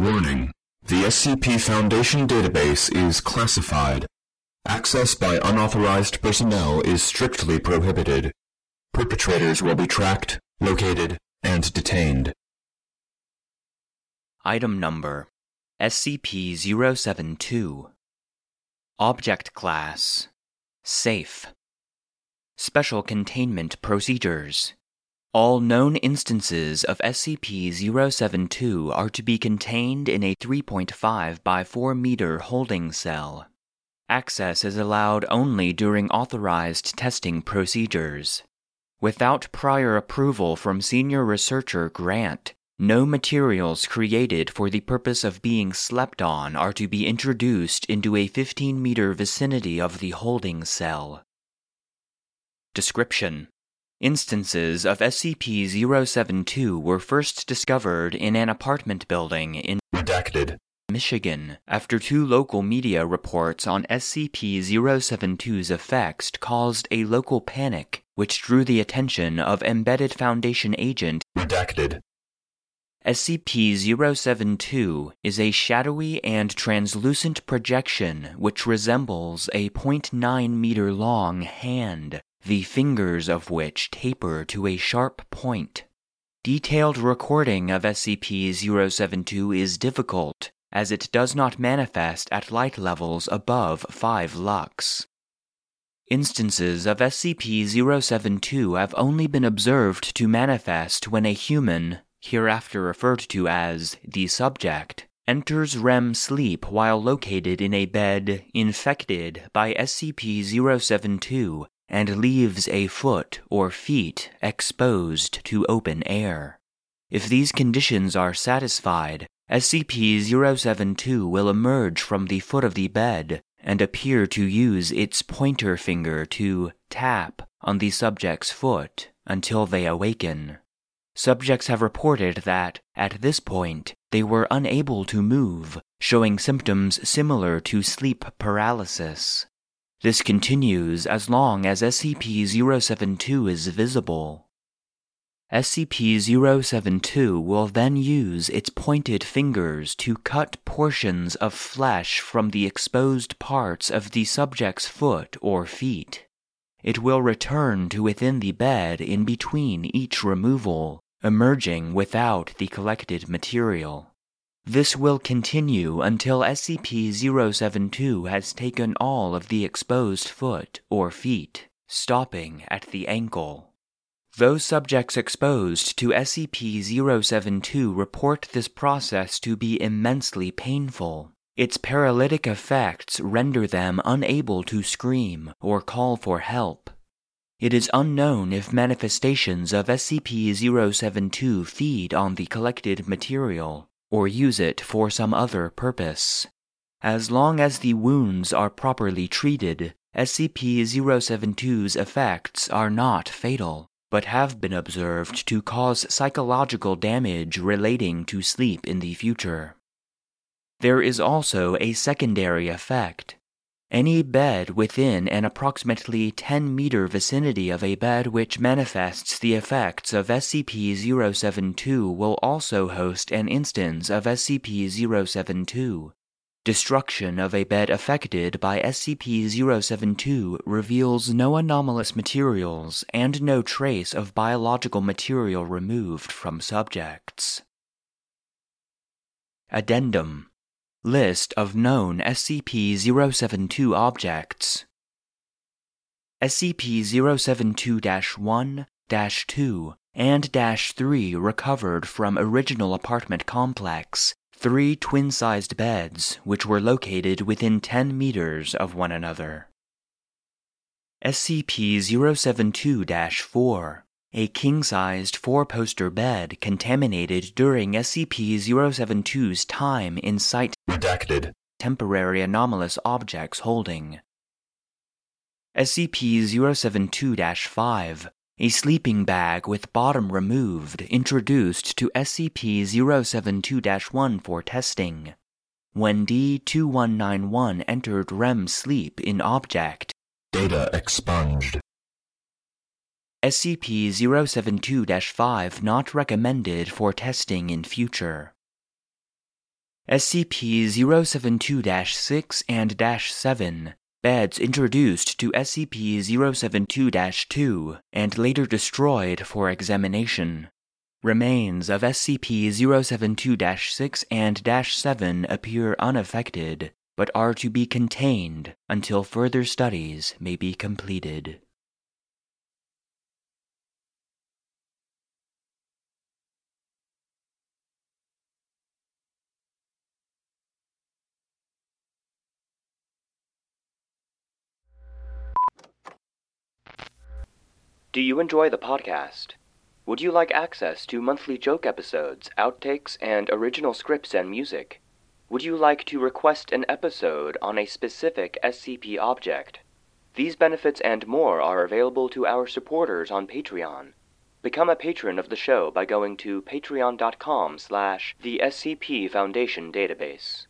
Warning: the SCP Foundation database is classified. Access by unauthorized personnel is strictly prohibited. Perpetrators will be tracked, located, and detained. Item Number: SCP-072. Object Class: Safe. Special Containment Procedures: all known instances of SCP-072 are to be contained in a 3.5 by 4 meter holding cell. Access is allowed only during authorized testing procedures. Without prior approval from Senior Researcher Grant, no materials created for the purpose of being slept on are to be introduced into a 15-meter vicinity of the holding cell. Description: instances of SCP-072 were first discovered in an apartment building in Redacted, Michigan, after two local media reports on SCP-072's effects caused a local panic, which drew the attention of embedded Foundation agent Redacted. SCP-072 is a shadowy and translucent projection which resembles a 0.9 meter long hand, the fingers of which taper to a sharp point. Detailed recording of SCP-072 is difficult, as it does not manifest at light levels above 5 lux. Instances of SCP-072 have only been observed to manifest when a human, hereafter referred to as the subject, enters REM sleep while located in a bed infected by SCP-072 and leaves a foot or feet exposed to open air. If these conditions are satisfied, SCP-072 will emerge from the foot of the bed and appear to use its pointer finger to tap on the subject's foot until they awaken. Subjects have reported that, at this point, they were unable to move, showing symptoms similar to sleep paralysis. This continues as long as SCP-072 is visible. SCP-072 will then use its pointed fingers to cut portions of flesh from the exposed parts of the subject's foot or feet. It will return to within the bed in between each removal, emerging without the collected material. This will continue until SCP-072 has taken all of the exposed foot or feet, stopping at the ankle. Those subjects exposed to SCP-072 report this process to be immensely painful. Its paralytic effects render them unable to scream or call for help. It is unknown if manifestations of SCP-072 feed on the collected material, or use it for some other purpose. As long as the wounds are properly treated, SCP-072's effects are not fatal, but have been observed to cause psychological damage relating to sleep in the future. There is also a secondary effect. Any bed within an approximately 10-meter vicinity of a bed which manifests the effects of SCP-072 will also host an instance of SCP-072. Destruction of a bed affected by SCP-072 reveals no anomalous materials and no trace of biological material removed from subjects. Addendum: list of known SCP-072 objects. SCP-072-1, -2, and -3 recovered from original apartment complex, 3 twin-sized beds which were located within 10 meters of one another. SCP-072-4, a king-sized 4-poster bed contaminated during SCP-072's time in Site Redacted, Temporary Anomalous Objects Holding. SCP-072-5, a sleeping bag with bottom removed introduced to SCP-072-1 for testing. When D-2191 entered REM sleep in object, data expunged. SCP-072-5 not recommended for testing in future. SCP-072-6 and -7, beds introduced to SCP-072-2 and later destroyed for examination. Remains of SCP-072-6 and -7 appear unaffected, but are to be contained until further studies may be completed. Do you enjoy the podcast? Would you like access to monthly joke episodes, outtakes, and original scripts and music? Would you like to request an episode on a specific SCP object? These benefits and more are available to our supporters on Patreon. Become a patron of the show by going to patreon.com/the SCP Foundation Database.